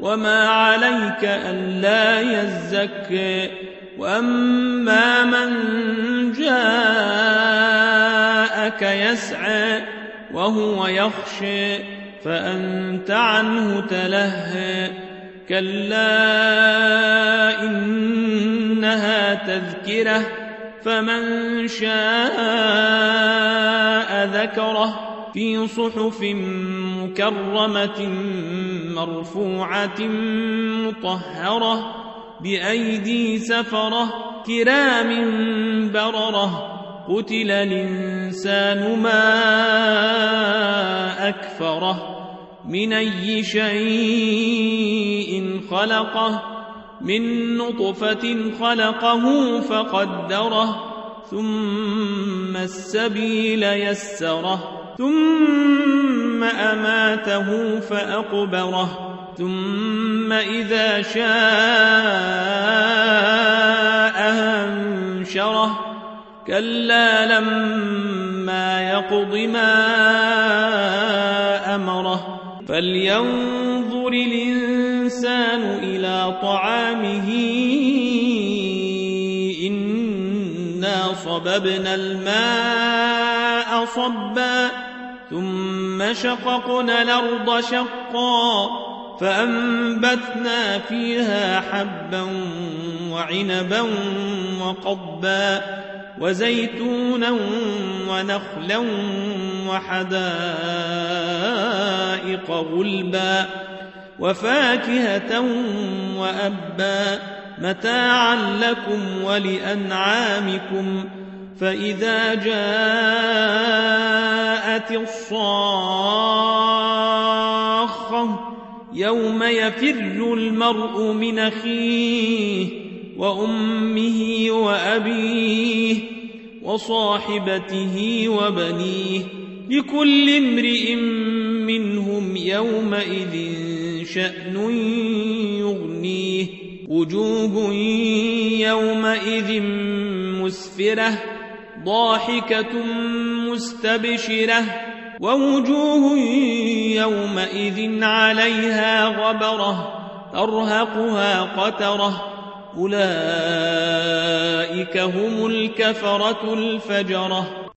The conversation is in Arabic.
وما عليك ألا يزكى. وأما من جاءك يسعى وهو يخشى فأنت عنه تلهى. كلا إنها تذكرة فمن شاء ذكره في صحف مكرمة مرفوعة مطهرة بأيدي سفرة كرام بررة. قتل الإنسان ما أكفره. من أي شيء خلقه؟ من نطفة خلقه فقدره ثم السبيل يسره. ثم أماته فأقبره. ثم إذا شاء أنشره. كلا لما يقض ما أمره. فلينظر الإنسان إلى طعامه إنا صببنا الماء صبا ثم شققنا الأرض شقا فأنبتنا فيها حبا وعنبا وقبا وزيتونا ونخلا وحدائق غلبا وفاكهة وأبا متاعا لكم ولأنعامكم. فإذا جاءت الصاخة يوم يفر المرء من أخيه وأمه وأبيه وصاحبته وبنيه لكل امرئ منهم يومئذ شأن يغنيه. وجوه يومئذ مسفرة ضاحكة مستبشرة ووجوه يومئذ عليها غبرة ترهقها قترة. أولئك هم الكفرة الفجرة.